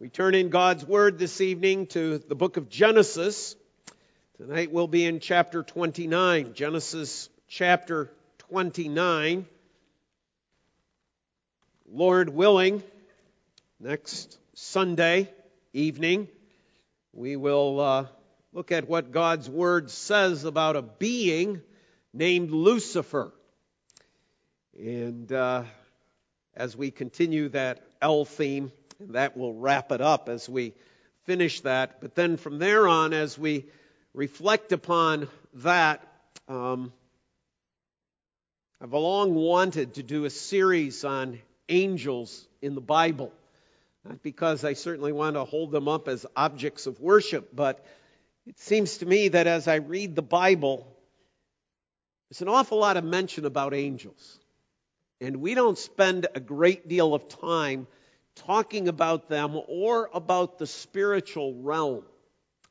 We turn in God's Word this evening to the book of Genesis. Tonight we'll be in chapter 29, Genesis chapter 29. Lord willing, next Sunday evening, we will look at what God's Word says about a being named Lucifer. And as we continue that L theme, and that will wrap it up as we finish that. But then from there on, as we reflect upon that, I've long wanted to do a series on angels in the Bible. Not because I certainly want to hold them up as objects of worship, but it seems to me that as I read the Bible, there's an awful lot of mention about angels. And we don't spend a great deal of time talking about them or about the spiritual realm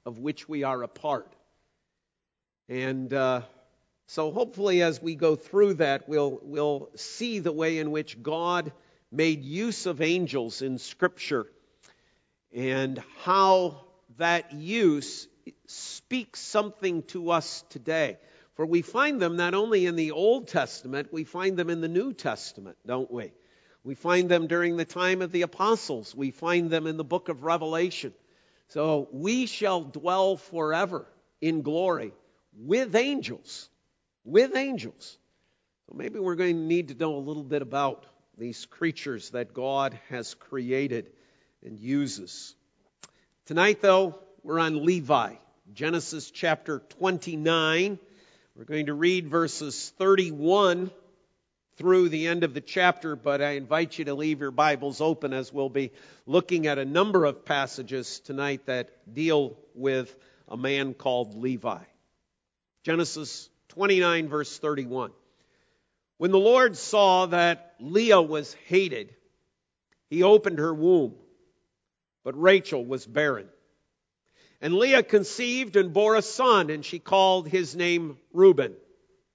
of which we are a part. And so hopefully as we go through that, we'll see the way in which God made use of angels in Scripture and how that use speaks something to us today. For we find them not only in the Old Testament, we find them in the New Testament, don't we? We find them during the time of the apostles. We find them in the book of Revelation. So we shall dwell forever in glory with angels. With angels. So maybe we're going to need to know a little bit about these creatures that God has created and uses. Tonight, though, we're on Levi, Genesis chapter 29. We're going to read verses 31 through the end of the chapter, but I invite you to leave your Bibles open as we'll be looking at a number of passages tonight that deal with a man called Levi. Genesis 29, verse 31. When the Lord saw that Leah was hated, he opened her womb, but Rachel was barren. And Leah conceived and bore a son, and she called his name Reuben.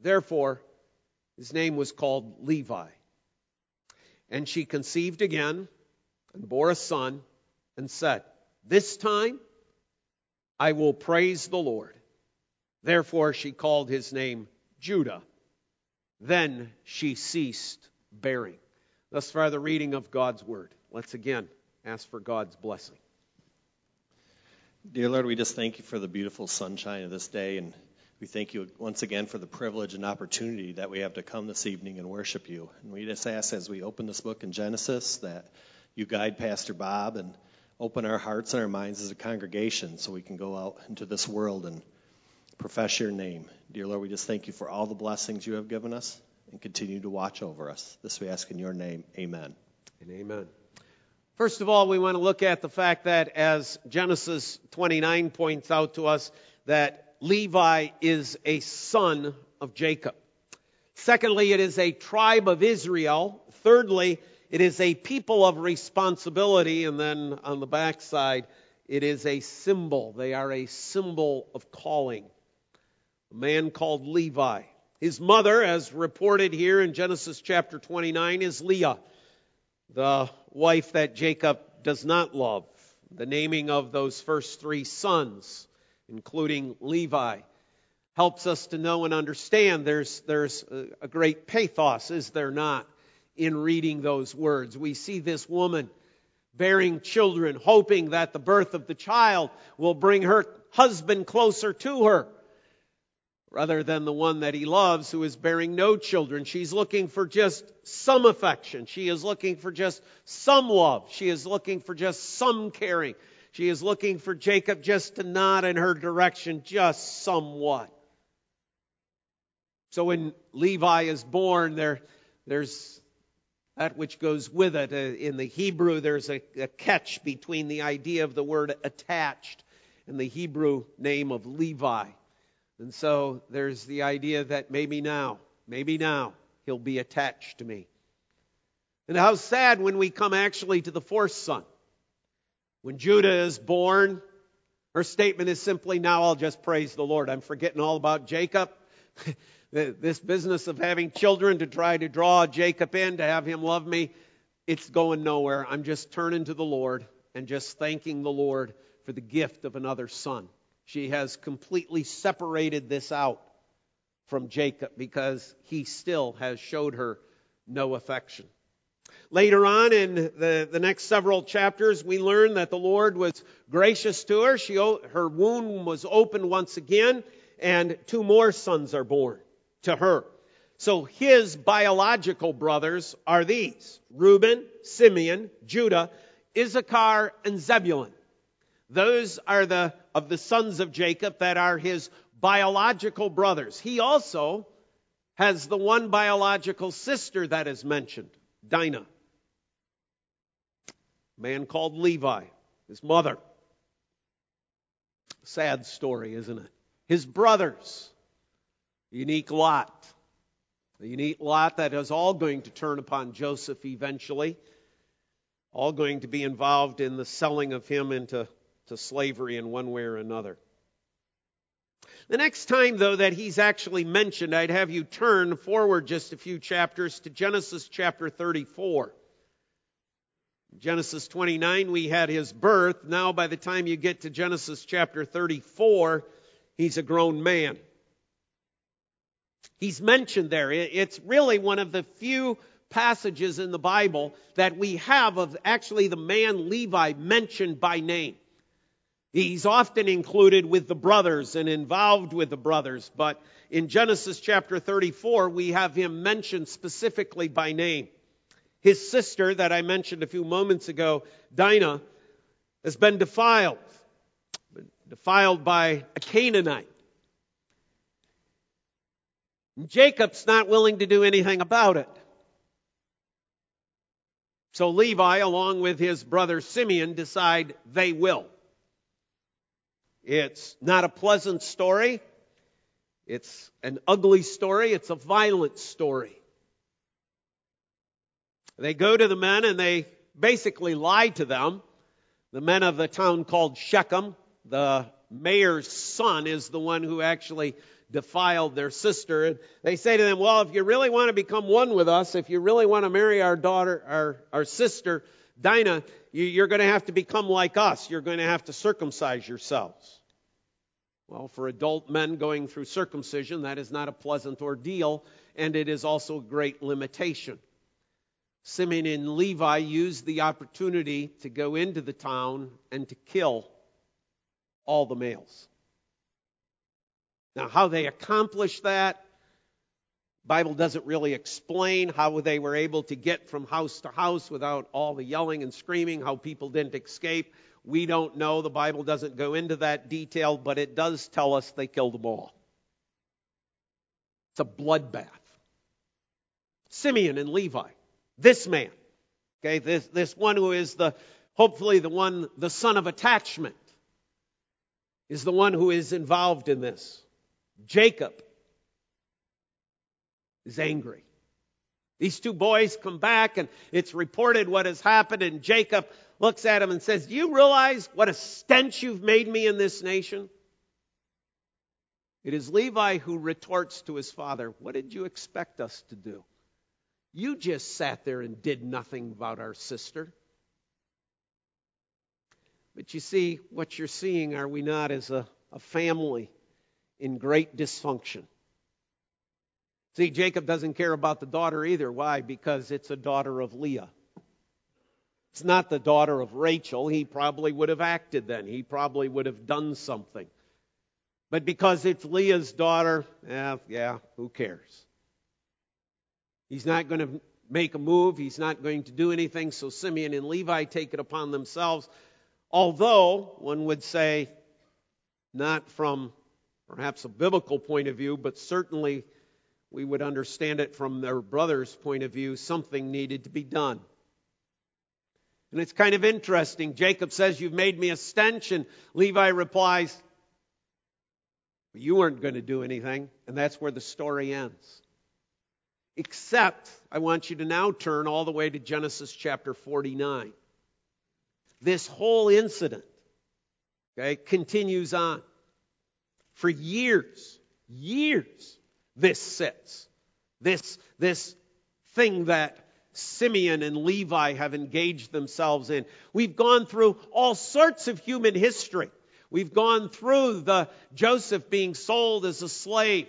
Therefore, his name was called Levi. And she conceived again and bore a son and said, this time I will praise the Lord. Therefore, she called his name Judah. Then she ceased bearing. Thus far, the reading of God's word. Let's again ask for God's blessing. Dear Lord, we just thank you for the beautiful sunshine of this day, and we thank you once again for the privilege and opportunity that we have to come this evening and worship you. And we just ask as we open this book in Genesis that you guide Pastor Bob and open our hearts and our minds as a congregation so we can go out into this world and profess your name. Dear Lord, we just thank you for all the blessings you have given us and continue to watch over us. This we ask in your name. Amen. And amen. First of all, we want to look at the fact that as Genesis 29 points out to us that Levi is a son of Jacob. Secondly, it is a tribe of Israel. Thirdly, it is a people of responsibility. And then on the backside, it is a symbol. They are a symbol of calling. A man called Levi. His mother, as reported here in Genesis chapter 29, is Leah, the wife that Jacob does not love. The naming of those first three sons, including Levi, helps us to know and understand there's a great pathos, is there not, in reading those words. We see this woman bearing children, hoping that the birth of the child will bring her husband closer to her, rather than the one that he loves, who is bearing no children. She's looking for just some affection. She is looking for just some love. She is looking for just some caring. She is looking for Jacob just to nod in her direction, just somewhat. So when Levi is born, there's that which goes with it. In the Hebrew, there's a catch between the idea of the word attached and the Hebrew name of Levi. And so there's the idea that maybe now, he'll be attached to me. And how sad when we come actually to the fourth son. When Judah is born, her statement is simply, now I'll just praise the Lord. I'm forgetting all about Jacob. This business of having children to try to draw Jacob in, to have him love me, it's going nowhere. I'm just turning to the Lord and just thanking the Lord for the gift of another son. She has completely separated this out from Jacob because he still has showed her no affection. Later on in the next several chapters, we learn that the Lord was gracious to her. Her womb was opened once again, and two more sons are born to her. So his biological brothers are these: Reuben, Simeon, Judah, Issachar, and Zebulun. Those are the sons of Jacob that are his biological brothers. He also has the one biological sister that is mentioned, Dinah. A man called Levi, his mother. Sad story, isn't it? His brothers. Unique lot. A unique lot that is all going to turn upon Joseph eventually. All going to be involved in the selling of him into slavery in one way or another. The next time, though, that he's actually mentioned, I'd have you turn forward just a few chapters to Genesis chapter 34. In Genesis 29, we had his birth. Now, by the time you get to Genesis chapter 34, he's a grown man. He's mentioned there. It's really one of the few passages in the Bible that we have of actually the man Levi mentioned by name. He's often included with the brothers and involved with the brothers, but in Genesis chapter 34, we have him mentioned specifically by name. His sister that I mentioned a few moments ago, Dinah, has been defiled by a Canaanite. Jacob's not willing to do anything about it. So Levi, along with his brother Simeon, decide they will. It's not a pleasant story. It's an ugly story. It's a violent story. They go to the men and they basically lie to them. The men of the town called Shechem, the mayor's son, is the one who actually defiled their sister. And they say to them, well, if you really want to become one with us, if you really want to marry our daughter, our sister, Dinah, you're going to have to become like us. You're going to have to circumcise yourselves. Well, for adult men going through circumcision, that is not a pleasant ordeal, and it is also a great limitation. Simeon and Levi used the opportunity to go into the town and to kill all the males. Now, how they accomplished that, Bible doesn't really explain how they were able to get from house to house without all the yelling and screaming, how people didn't escape. We don't know. The Bible doesn't go into that detail, but it does tell us they killed them all. It's a bloodbath. Simeon and Levi, this man, okay, this one who is the son of attachment, is the one who is involved in this. Jacob is angry. These two boys come back and it's reported what has happened, and Jacob looks at him and says, do you realize what a stench you've made me in this nation? It is Levi who retorts to his father, what did you expect us to do? You just sat there and did nothing about our sister. But you see, what you're seeing, are we not, as a family in great dysfunction. See, Jacob doesn't care about the daughter either. Why? Because it's a daughter of Leah. It's not the daughter of Rachel. He probably would have acted then. He probably would have done something. But because it's Leah's daughter, who cares? He's not going to make a move. He's not going to do anything. So Simeon and Levi take it upon themselves. Although, one would say, not from perhaps a biblical point of view, but certainly we would understand it from their brother's point of view, something needed to be done. And it's kind of interesting. Jacob says, "You've made me a stench." And Levi replies, "But you weren't going to do anything." And that's where the story ends. Except, I want you to now turn all the way to Genesis chapter 49. This whole incident, okay, continues on. For years, this sits. This thing that Simeon and Levi have engaged themselves in. We've gone through all sorts of human history. We've gone through the Joseph being sold as a slave.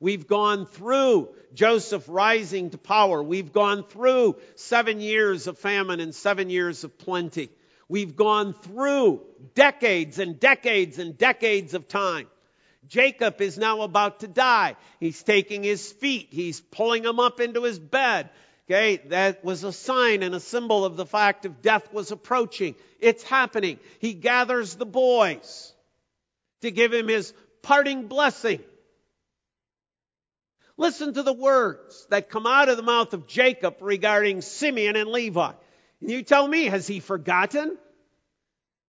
We've gone through Joseph rising to power. We've gone through 7 years of famine and 7 years of plenty. We've gone through decades and decades and decades of time. Jacob is now about to die. He's taking his feet. He's pulling them up into his bed. Okay, that was a sign and a symbol of the fact of death was approaching. It's happening. He gathers the boys to give him his parting blessing. Listen to the words that come out of the mouth of Jacob regarding Simeon and Levi. And you tell me, has he forgotten?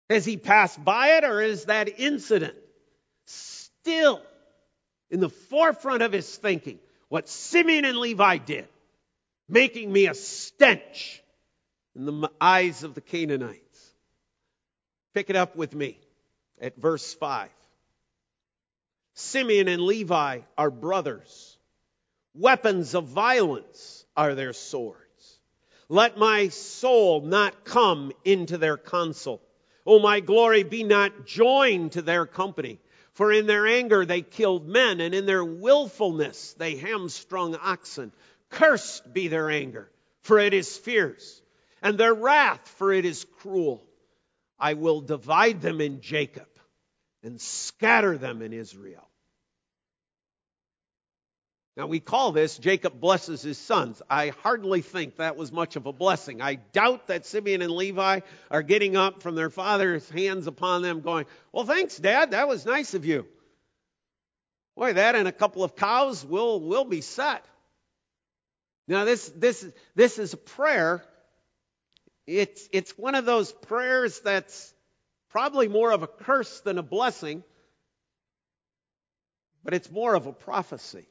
Has he passed by it, or is that incident still in the forefront of his thinking? What Simeon and Levi did. Making me a stench in the eyes of the Canaanites. Pick it up with me at verse 5. Simeon and Levi are brothers. Weapons of violence are their swords. Let my soul not come into their counsel. O my glory, be not joined to their company. For in their anger they killed men, and in their willfulness they hamstrung oxen. Cursed be their anger, for it is fierce, and their wrath, for it is cruel. I will divide them in Jacob and scatter them in Israel. Now we call this, Jacob blesses his sons. I hardly think that was much of a blessing. I doubt that Simeon and Levi are getting up from their father's hands upon them going, "Well, thanks, Dad, that was nice of you. Boy, that and a couple of cows, we'll be set." Now, this is a prayer. It's one of those prayers that's probably more of a curse than a blessing, but it's more of a prophecy.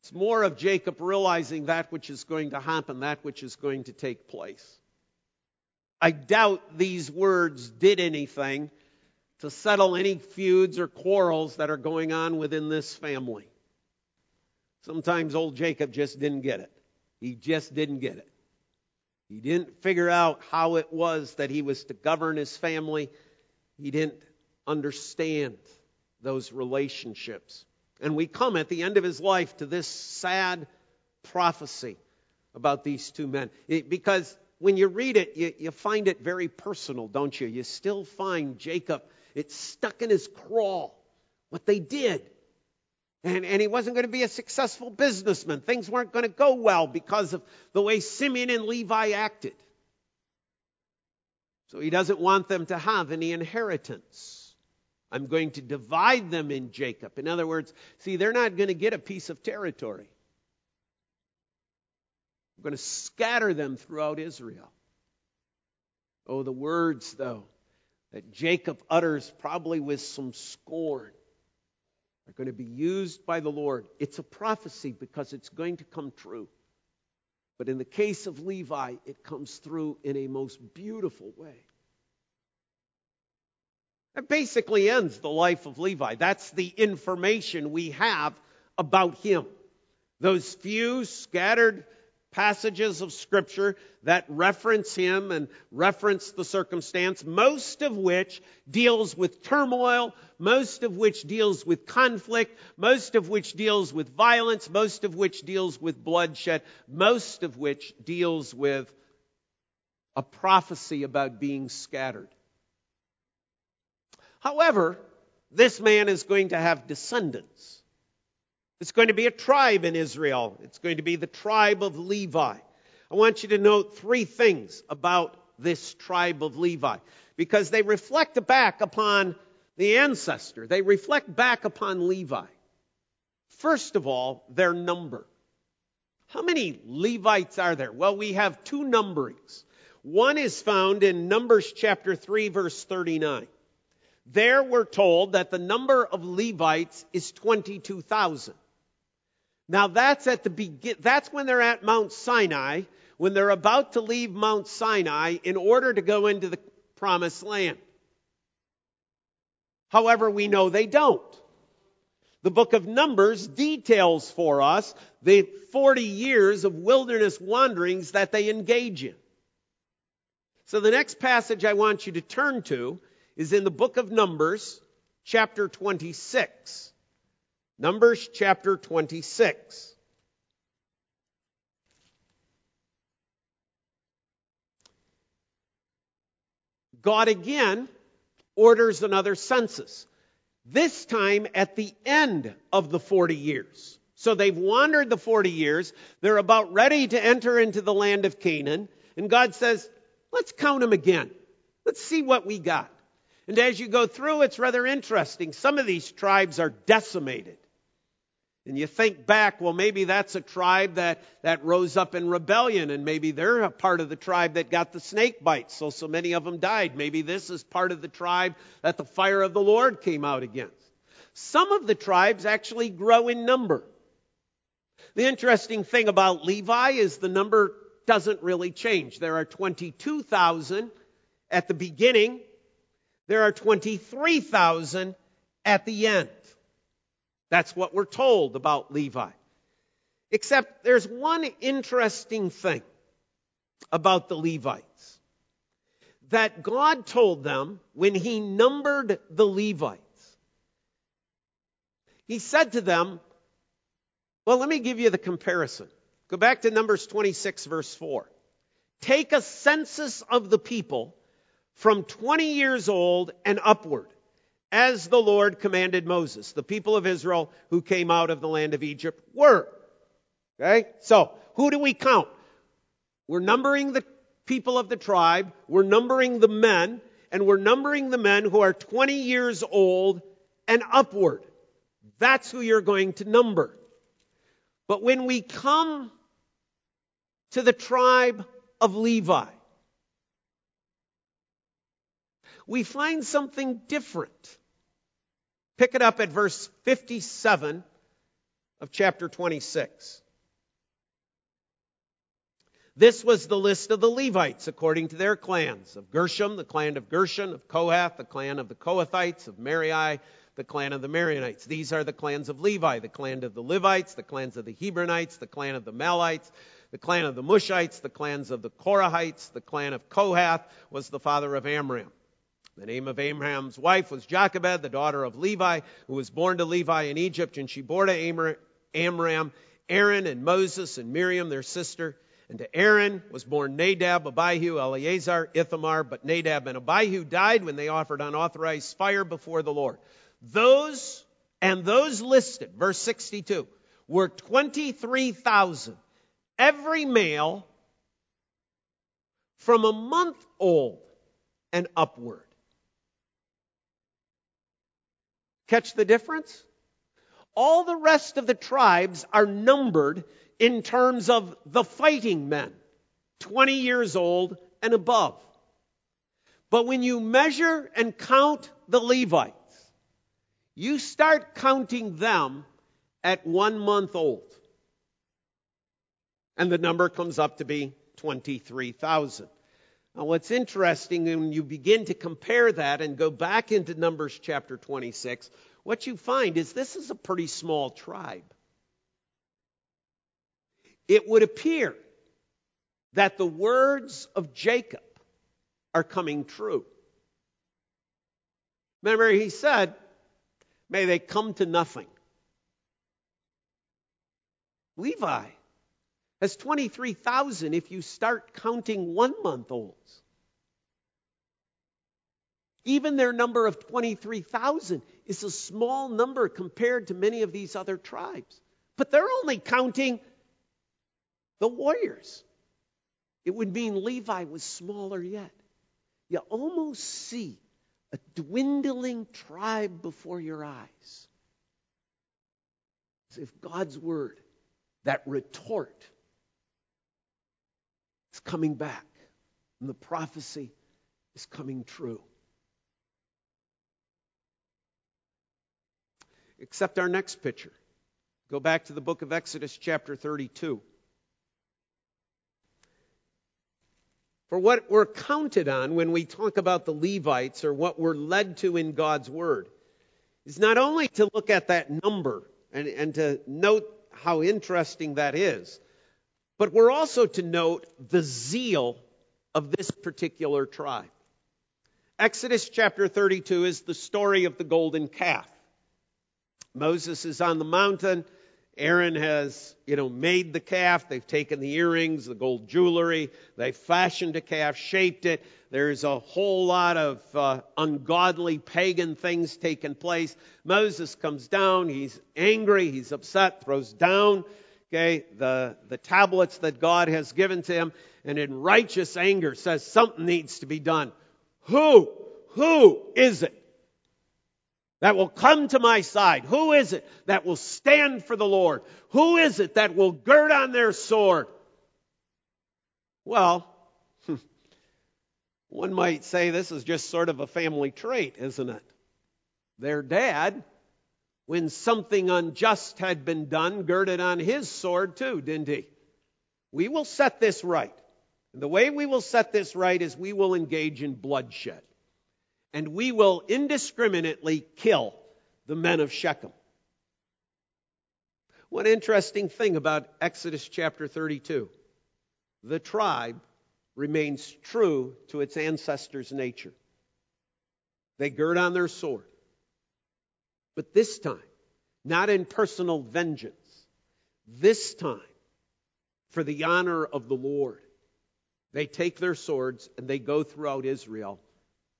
It's more of Jacob realizing that which is going to happen, that which is going to take place. I doubt these words did anything to settle any feuds or quarrels that are going on within this family. Sometimes old Jacob just didn't get it. He just didn't get it. He didn't figure out how it was that he was to govern his family. He didn't understand those relationships. And we come at the end of his life to this sad prophecy about these two men. Because when you read it, you find it very personal, don't you? You still find Jacob, it's stuck in his craw, what they did. And he wasn't going to be a successful businessman. Things weren't going to go well because of the way Simeon and Levi acted. So he doesn't want them to have any inheritance. I'm going to divide them in Jacob. In other words, see, they're not going to get a piece of territory. I'm going to scatter them throughout Israel. Oh, the words, though, that Jacob utters probably with some scorn. Are going to be used by the Lord. It's a prophecy because it's going to come true. But in the case of Levi, it comes through in a most beautiful way. That basically ends the life of Levi. That's the information we have about him. Those few scattered passages of Scripture that reference him and reference the circumstance, most of which deals with turmoil, most of which deals with conflict, most of which deals with violence, most of which deals with bloodshed, most of which deals with a prophecy about being scattered. However, this man is going to have descendants. It's going to be a tribe in Israel. It's going to be the tribe of Levi. I want you to note three things about this tribe of Levi, because they reflect back upon the ancestor. They reflect back upon Levi. First of all, their number. How many Levites are there? Well, we have two numberings. One is found in Numbers chapter 3, verse 39. There we're told that the number of Levites is 22,000. Now that's at the begin. That's when they're at Mount Sinai, when they're about to leave Mount Sinai in order to go into the Promised Land. However, we know they don't. The book of Numbers details for us the 40 years of wilderness wanderings that they engage in. So the next passage I want you to turn to is in the book of Numbers, chapter 26. Numbers chapter 26. God again orders another census, this time at the end of the 40 years. So they've wandered the 40 years. They're about ready to enter into the land of Canaan. And God says, let's count them again. Let's see what we got. And as you go through, it's rather interesting. Some of these tribes are decimated. And you think back, well, maybe that's a tribe that rose up in rebellion, and maybe they're a part of the tribe that got the snake bite, so many of them died. Maybe this is part of the tribe that the fire of the Lord came out against. Some of the tribes actually grow in number. The interesting thing about Levi is the number doesn't really change. There are 22,000 at the beginning. There are 23,000 at the end. That's what we're told about Levi. Except there's one interesting thing about the Levites, that God told them when he numbered the Levites. He said to them, well, let me give you the comparison. Go back to Numbers 26, verse 4. Take a census of the people from 20 years old and upward, as the Lord commanded Moses. The people of Israel who came out of the land of Egypt were. Okay? So, who do we count? We're numbering the people of the tribe, we're numbering the men, and we're numbering the men who are 20 years old and upward. That's who you're going to number. But when we come to the tribe of Levi, we find something different. Pick it up at verse 57 of chapter 26. This was the list of the Levites according to their clans. Of Gershon, the clan of Gershon. Of Kohath, the clan of the Kohathites. Of Merari, the clan of the Merarites. These are the clans of Levi. The clan of the Levites, the clans of the Hebronites, the clan of the Malites, the clan of the Mushites, the clans of the Korahites. The clan of Kohath was the father of Amram. The name of Amram's wife was Jochebed, the daughter of Levi, who was born to Levi in Egypt. And she bore to Amram Aaron and Moses and Miriam, their sister. And to Aaron was born Nadab, Abihu, Eleazar, Ithamar. But Nadab and Abihu died when they offered unauthorized fire before the Lord. Those listed, verse 62, were 23,000. Every male from a month old and upward. Catch the difference? All the rest of the tribes are numbered in terms of the fighting men, 20 years old and above. But when you measure and count the Levites, you start counting them at 1 month old. And the number comes up to be 23,000. Now, what's interesting, when you begin to compare that and go back into Numbers chapter 26, what you find is this is a pretty small tribe. It would appear that the words of Jacob are coming true. Remember, he said, may they come to nothing. Levi has 23,000 if you start counting 1 month olds. Even their number of 23,000 is a small number compared to many of these other tribes. But they're only counting the warriors. It would mean Levi was smaller yet. You almost see a dwindling tribe before your eyes. It's if God's word, that retort, is coming back, and the prophecy is coming true. Except our next picture. Go back to the book of Exodus, chapter 32. For what we're counted on when we talk about the Levites, or what we're led to in God's word, is not only to look at that number and to note how interesting that is, but we're also to note the zeal of this particular tribe. Exodus chapter 32 is the story of the golden calf. Moses is on the mountain. Aaron has, made the calf. They've taken the earrings, the gold jewelry. They fashioned a calf, shaped it. There's a whole lot of ungodly pagan things taking place. Moses comes down. He's angry. He's upset. Throws down, the tablets that God has given to him, and in righteous anger says something needs to be done. Who is it that will come to my side? Who is it that will stand for the Lord? Who is it that will gird on their sword? Well, one might say this is just sort of a family trait, isn't it? Their dad, when something unjust had been done, girded on his sword too, didn't he? We will set this right. And the way we will set this right is we will engage in bloodshed. And we will indiscriminately kill the men of Shechem. One interesting thing about Exodus chapter 32. The tribe remains true to its ancestors' nature. They gird on their sword. But this time, not in personal vengeance. This time, for the honor of the Lord, they take their swords and they go throughout Israel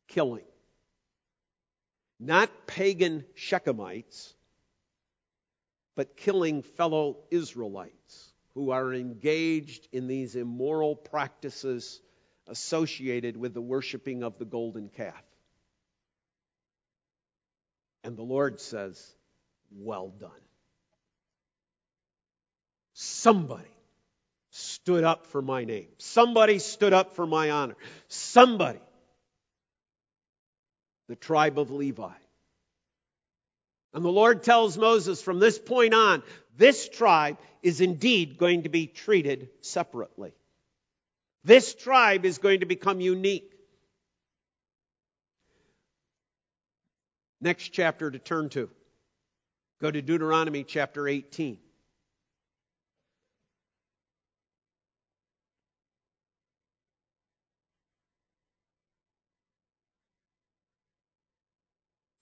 killing. Not pagan Shechemites, but killing fellow Israelites who are engaged in these immoral practices associated with the worshiping of the golden calf. And the Lord says, well done. Somebody stood up for my name. Somebody stood up for my honor. Somebody. The tribe of Levi. And the Lord tells Moses, from this point on, this tribe is indeed going to be treated separately. This tribe is going to become unique. Next chapter to turn to. Go to Deuteronomy chapter 18.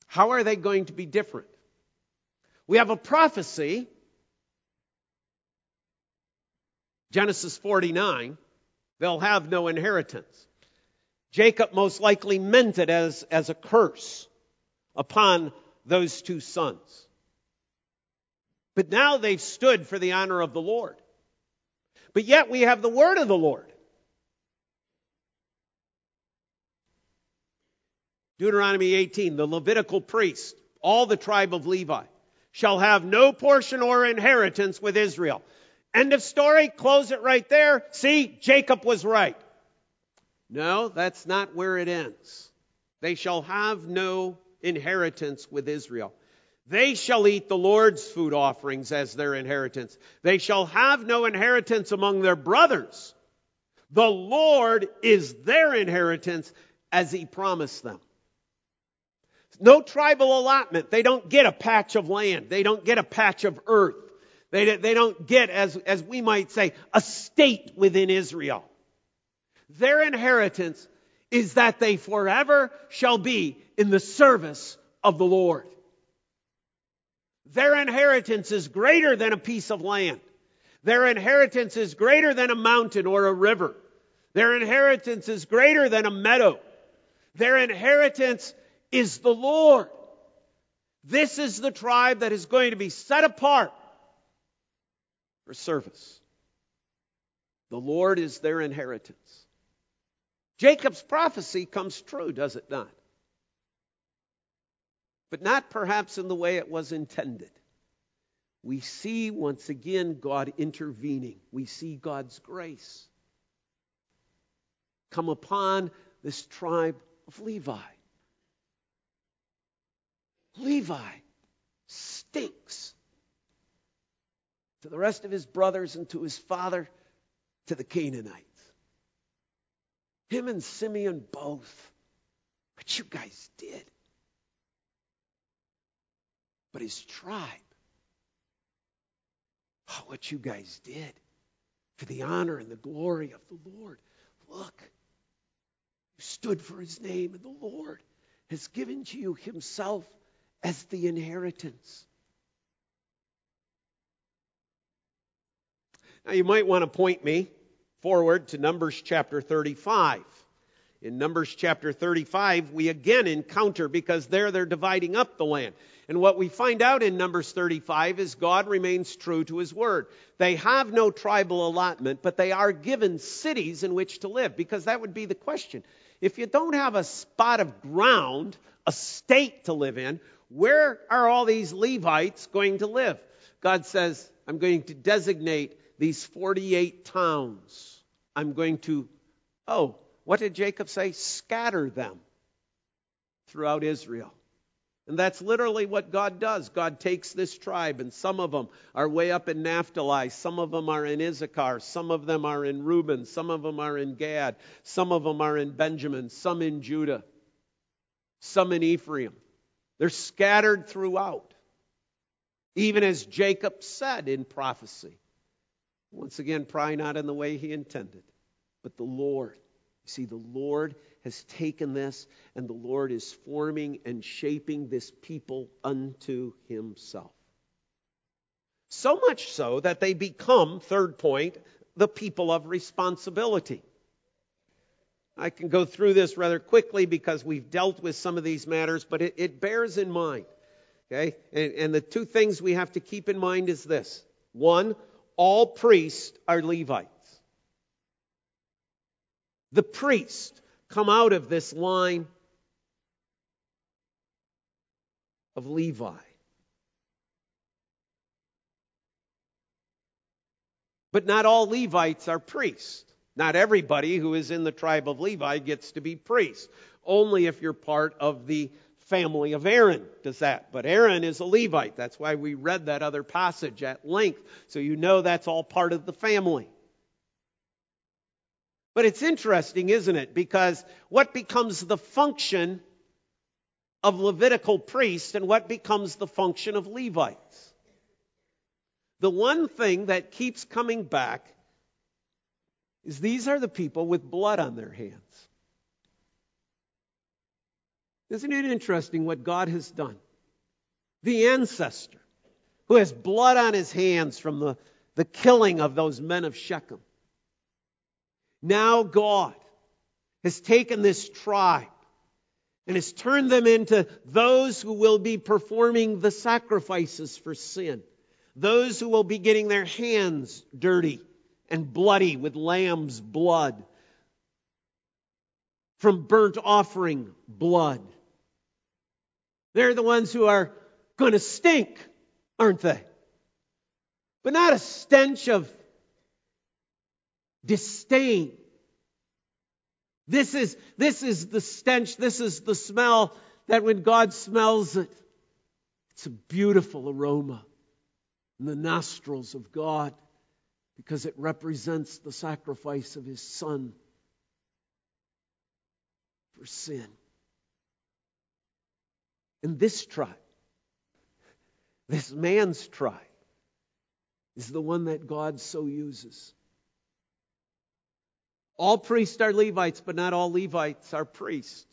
How are they going to be different? We have a prophecy, Genesis 49, they'll have no inheritance. Jacob most likely meant it as a curse upon those two sons. But now they've stood for the honor of the Lord. But yet we have the word of the Lord. Deuteronomy 18, the Levitical priest, all the tribe of Levi, shall have no portion or inheritance with Israel. End of story, close it right there. See, Jacob was right. No, that's not where it ends. They shall have no inheritance with Israel. They shall eat the Lord's food offerings as their inheritance. They shall have no inheritance among their brothers. The Lord is their inheritance as he promised them. No tribal allotment. They don't get a patch of land. They don't get a patch of earth. They don't get, as we might say, a state within Israel. Their inheritance is that they forever shall be in the service of the Lord. Their inheritance is greater than a piece of land. Their inheritance is greater than a mountain or a river. Their inheritance is greater than a meadow. Their inheritance is the Lord. This is the tribe that is going to be set apart for service. The Lord is their inheritance. Jacob's prophecy comes true, does it not? But not perhaps in the way it was intended. we see once again God intervening. We see God's grace come upon this tribe of Levi. Levi stinks to the rest of his brothers and to his father, to the Canaanites. Him and Simeon both. What you guys did. But his tribe. Oh, what you guys did for the honor and the glory of the Lord. Look, you stood for his name, and the Lord has given to you himself as the inheritance. Now you might want to point me forward to Numbers chapter 35. In Numbers chapter 35, we again encounter, because there they're dividing up the land. And what we find out in Numbers 35 is God remains true to his word. They have no tribal allotment, but they are given cities in which to live, because that would be the question. If you don't have a spot of ground, a state to live in, where are all these Levites going to live? God says, I'm going to designate these 48 towns. I'm going to, what did Jacob say? Scatter them throughout Israel. And that's literally what God does. God takes this tribe, and some of them are way up in Naphtali. Some of them are in Issachar. Some of them are in Reuben. Some of them are in Gad. Some of them are in Benjamin. Some in Judah. Some in Ephraim. They're scattered throughout. Even as Jacob said in prophecy. Once again, probably not in the way he intended. But the Lord. You see, the Lord has taken this, and the Lord is forming and shaping this people unto himself. So much so that they become, third point, the people of responsibility. I can go through this rather quickly because we've dealt with some of these matters, but it bears in mind. Okay? And the two things we have to keep in mind is this. One, all priests are Levites. The priests come out of this line of Levi. But not all Levites are priests. Not everybody who is in the tribe of Levi gets to be priest. Only if you're part of the family of Aaron does that. But Aaron is a Levite. That's why we read that other passage at length. So you know that's all part of the family. But it's interesting, isn't it? Because what becomes the function of Levitical priests and what becomes the function of Levites? The one thing that keeps coming back is these are the people with blood on their hands. Isn't it interesting what God has done? The ancestor who has blood on his hands from the killing of those men of Shechem. Now God has taken this tribe and has turned them into those who will be performing the sacrifices for sin. Those who will be getting their hands dirty and bloody with lamb's blood. From burnt offering blood. They're the ones who are going to stink, aren't they? But not a stench of disdain. This is the stench, this is the smell that when God smells it, it's a beautiful aroma in the nostrils of God because it represents the sacrifice of his Son for sin. And this tribe, this man's tribe, is the one that God so uses. All priests are Levites, but not all Levites are priests.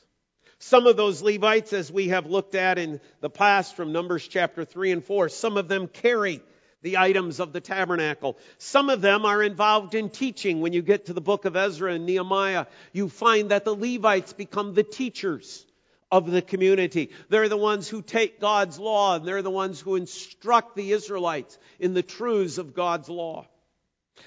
Some of those Levites, as we have looked at in the past from Numbers chapter 3 and 4, some of them carry the items of the tabernacle. Some of them are involved in teaching. When you get to the book of Ezra and Nehemiah, you find that the Levites become the teachers of the community. They're the ones who take God's law, and they're the ones who instruct the Israelites in the truths of God's law.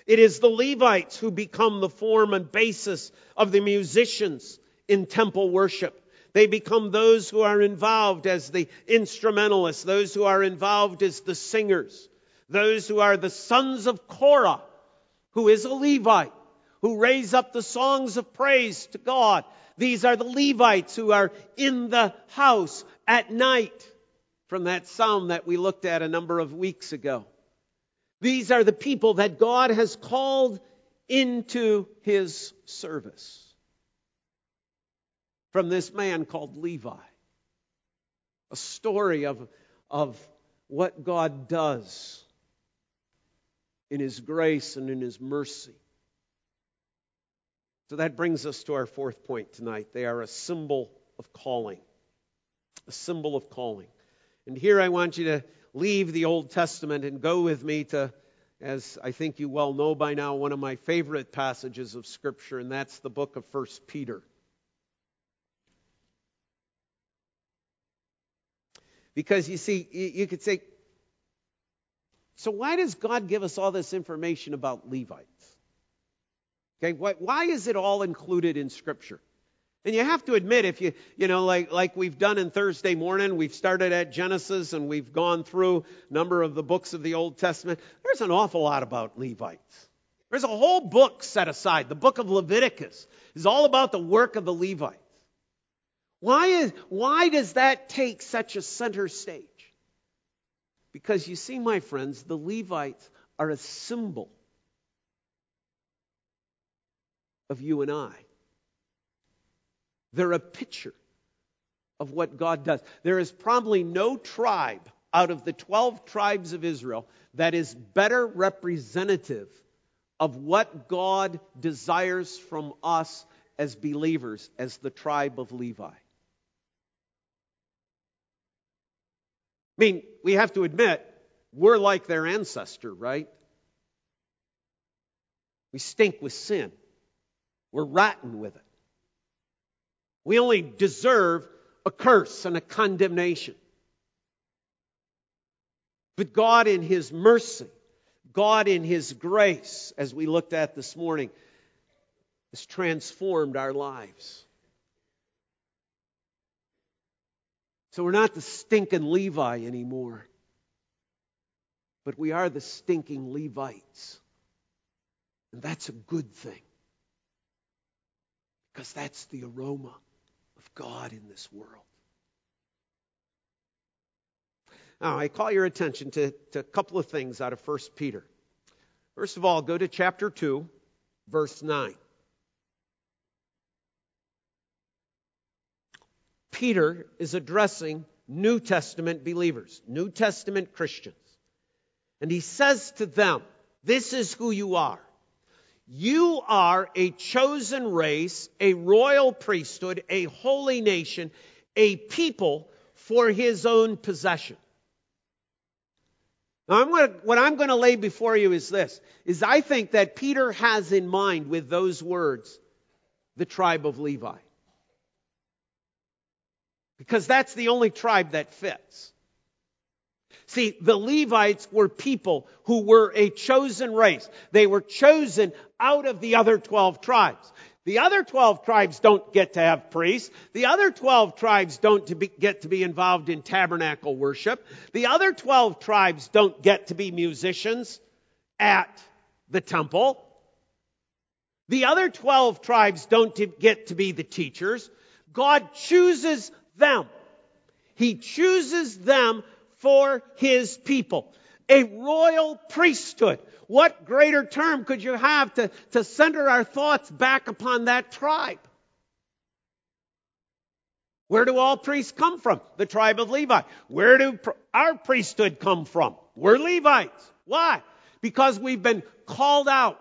It is the Levites who become the form and basis of the musicians in temple worship. They become those who are involved as the instrumentalists, those who are involved as the singers. those who are the sons of Korah, who is a Levite, who raise up the songs of praise to God. These are the Levites who are in the house at night, from that psalm that we looked at a number of weeks ago. These are the people that God has called into his service. From this man called Levi, a story of what God does in his grace and in his mercy. So that brings us to our fourth point tonight. They are a symbol of calling. A symbol of calling. And here I want you to leave the Old Testament and go with me to, as I think you well know by now, one of my favorite passages of Scripture, and that's the book of 1 Peter. Because you see, you could say, so why does God give us all this information about Levites? Okay, why is it all included in Scripture? And you have to admit, if you know, like we've done in Thursday morning, we've started at Genesis and we've gone through a number of the books of the Old Testament. There's an awful lot about Levites. There's a whole book set aside. The book of Leviticus is all about the work of the Levites. Why does that take such a center stage? Because you see, my friends, the Levites are a symbol of you and I. They're a picture of what God does. There is probably no tribe out of the 12 tribes of Israel that is better representative of what God desires from us as believers as the tribe of Levi. I mean, we have to admit, we're like their ancestor, right? We stink with sin. We're rotten with it. We only deserve a curse and a condemnation. But God in His mercy, God in His grace, as we looked at this morning, has transformed our lives. So we're not the stinking Levi anymore, but we are the stinking Levites. And that's a good thing, because that's the aroma of God in this world. Now, I call your attention to a couple of things out of 1 Peter. First of all, go to chapter 2, verse 9. Peter is addressing New Testament believers, New Testament Christians. And he says to them, this is who you are. You are a chosen race, a royal priesthood, a holy nation, a people for his own possession. Now, what I'm going to lay before you is this, is I think that Peter has in mind with those words the tribe of Levi. Because that's the only tribe that fits. See, the Levites were people who were a chosen race. They were chosen out of the other 12 tribes. The other 12 tribes don't get to have priests. The other 12 tribes don't get to be involved in tabernacle worship. The other 12 tribes don't get to be musicians at the temple. The other 12 tribes don't get to be the teachers. God chooses them. He chooses them for his people. A royal priesthood. What greater term could you have to center our thoughts back upon that tribe? Where do all priests come from? The tribe of Levi. Where do our priesthood come from? We're Levites. Why? Because we've been called out.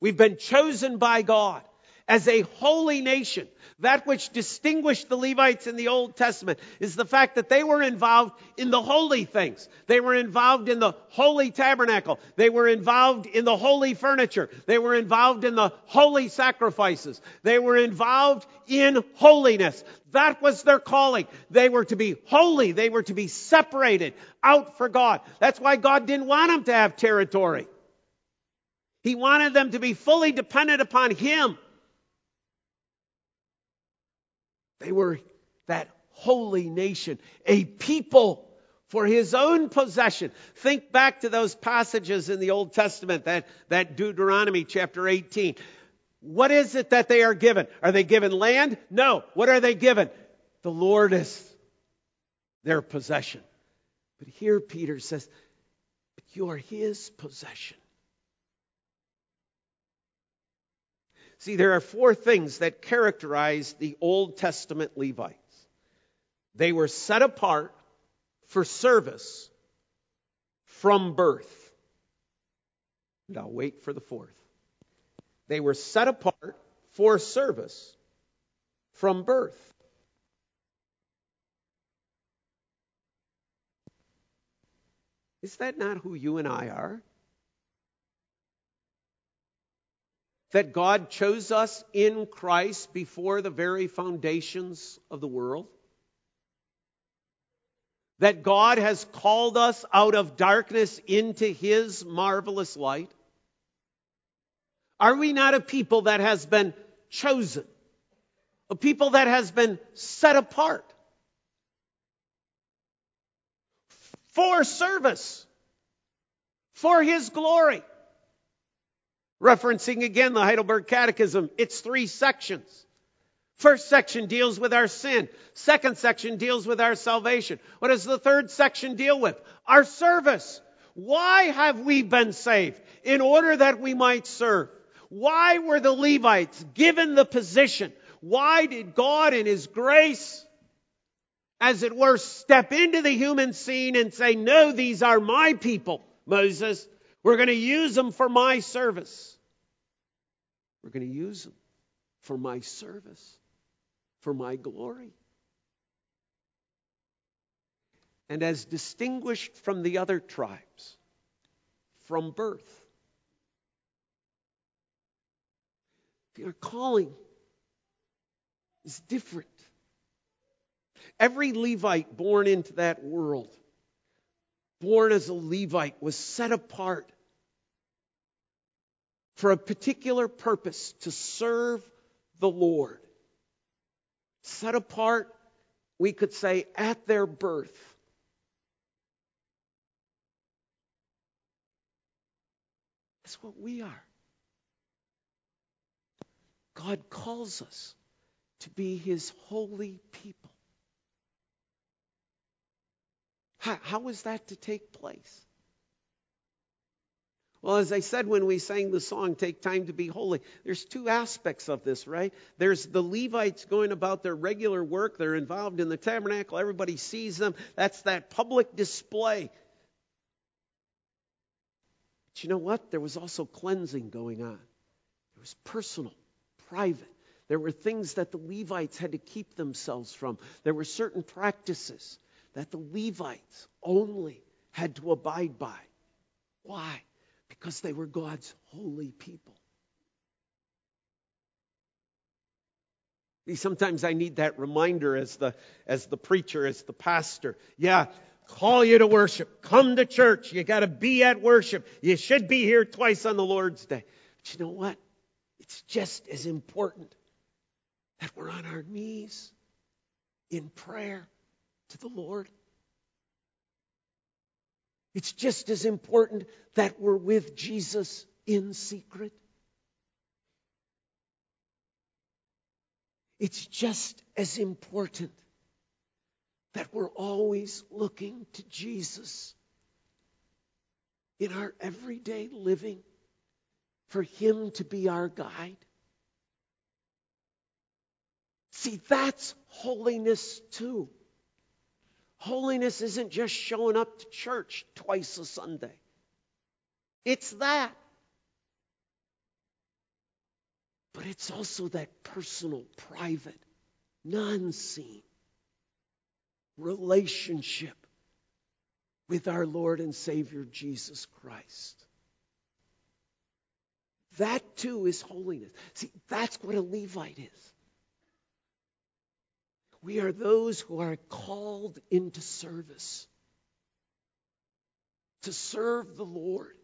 We've been chosen by God as a holy nation. That which distinguished the Levites in the Old Testament is the fact that they were involved in the holy things. They were involved in the holy tabernacle. They were involved in the holy furniture. They were involved in the holy sacrifices. They were involved in holiness. That was their calling. They were to be holy. They were to be separated out for God. That's why God didn't want them to have territory. He wanted them to be fully dependent upon Him. They were that holy nation, a people for his own possession. Think back to those passages in the Old Testament, that Deuteronomy chapter 18. What is it that they are given? Are they given land? No. What are they given? The Lord is their possession. But here Peter says, but you are his possession. See, there are four things that characterize the Old Testament Levites. They were set apart for service from birth. And I'll wait for the fourth. They were set apart for service from birth. Is that not who you and I are? That God chose us in Christ before the very foundations of the world? That God has called us out of darkness into his marvelous light? Are we not a people that has been chosen? A people that has been set apart for service, for his glory? Referencing again the Heidelberg Catechism, it's three sections. First section deals with our sin. Second section deals with our salvation. What does the third section deal with? Our service. Why have we been saved? In order that we might serve. Why were the Levites given the position? Why did God in his grace, as it were, step into the human scene and say, no, these are my people, Moses. We're going to use them for my service. We're going to use them for my service, for my glory. And as distinguished from the other tribes, from birth, their calling is different. Every Levite born into that world, born as a Levite, was set apart for a particular purpose, to serve the Lord. Set apart, we could say, at their birth. That's what we are. God calls us to be his holy people. How is that to take place? Well, as I said when we sang the song, Take Time to Be Holy, there's two aspects of this, right? There's the Levites going about their regular work. They're involved in the tabernacle. Everybody sees them. That's that public display. But you know what? There was also cleansing going on. It was personal, private. There were things that the Levites had to keep themselves from. There were certain practices that the Levites only had to abide by. Why? Because they were God's holy people. Sometimes I need that reminder as the preacher, as the pastor. Yeah, call you to worship. Come to church. You got to be at worship. You should be here twice on the Lord's Day. But you know what? It's just as important that we're on our knees in prayer to the Lord. It's just as important that we're with Jesus in secret. It's just as important that we're always looking to Jesus in our everyday living, for him to be our guide. See, that's holiness too. Holiness isn't just showing up to church twice a Sunday. It's that. But it's also that personal, private, non-seen relationship with our Lord and Savior Jesus Christ. That too is holiness. See, that's what a Levite is. We are those who are called into service, to serve the Lord,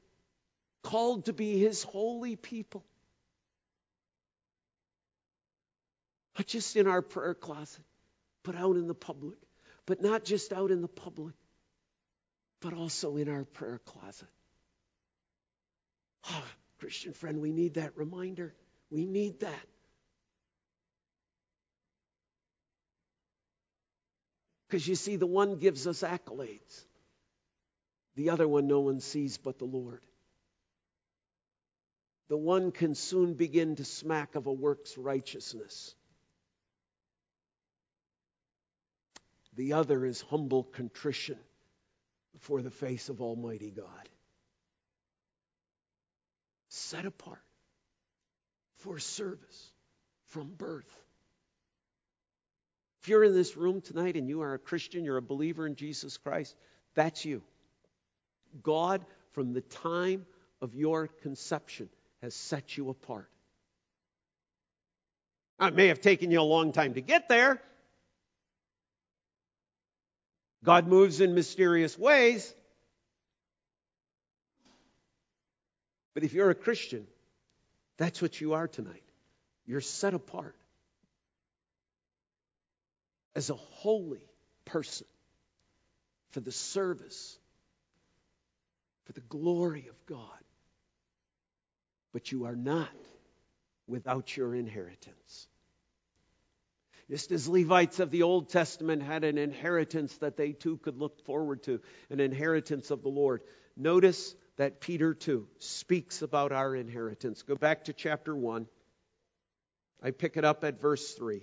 called to be his holy people. Not just in our prayer closet, but out in the public. But not just out in the public, but also in our prayer closet. Oh, Christian friend, we need that reminder. We need that. Because you see, the one gives us accolades. The other one no one sees but the Lord. The one can soon begin to smack of a works righteousness. The other is humble contrition before the face of Almighty God. Set apart for service from birth. If you're in this room tonight and you are a Christian, you're a believer in Jesus Christ, that's you. God, from the time of your conception, has set you apart. It may have taken you a long time to get there. God moves in mysterious ways. But if you're a Christian, that's what you are tonight. You're set apart as a holy person for the service, for the glory of God. But you are not without your inheritance. Just as Levites of the Old Testament had an inheritance that they too could look forward to, an inheritance of the Lord. Notice that Peter too speaks about our inheritance. Go back to chapter 1. I pick it up at verse 3.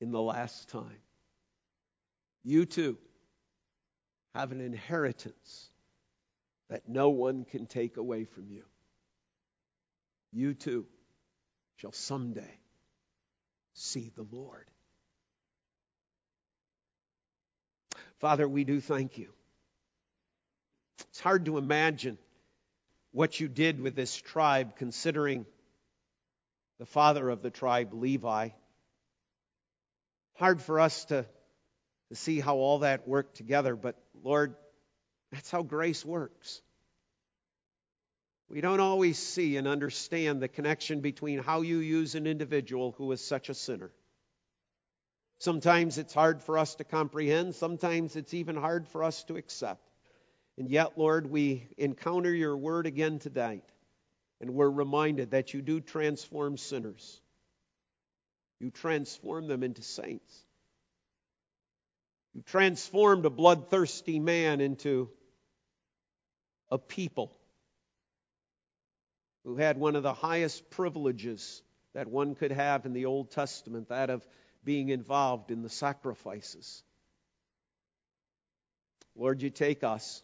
in the last time. You too have an inheritance that no one can take away from you. You too shall someday see the Lord. Father, we do thank you. It's hard to imagine what you did with this tribe, considering the father of the tribe, Levi. Hard for us to see how all that worked together, but Lord, that's how grace works. We don't always see and understand the connection between how you use an individual who is such a sinner. Sometimes it's hard for us to comprehend. Sometimes it's even hard for us to accept. And yet, Lord, we encounter your word again tonight. And we're reminded that you do transform sinners. You transform them into saints. You transformed a bloodthirsty man into a people who had one of the highest privileges that one could have in the Old Testament, that of being involved in the sacrifices. Lord, you take us,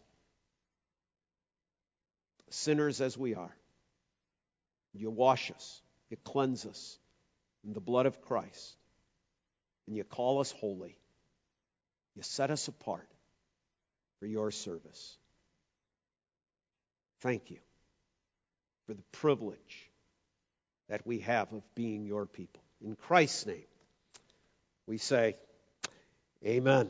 sinners as we are. You wash us, you cleanse us in the blood of Christ, and you call us holy. You set us apart for your service. Thank you for the privilege that we have of being your people. In Christ's name, we say, Amen.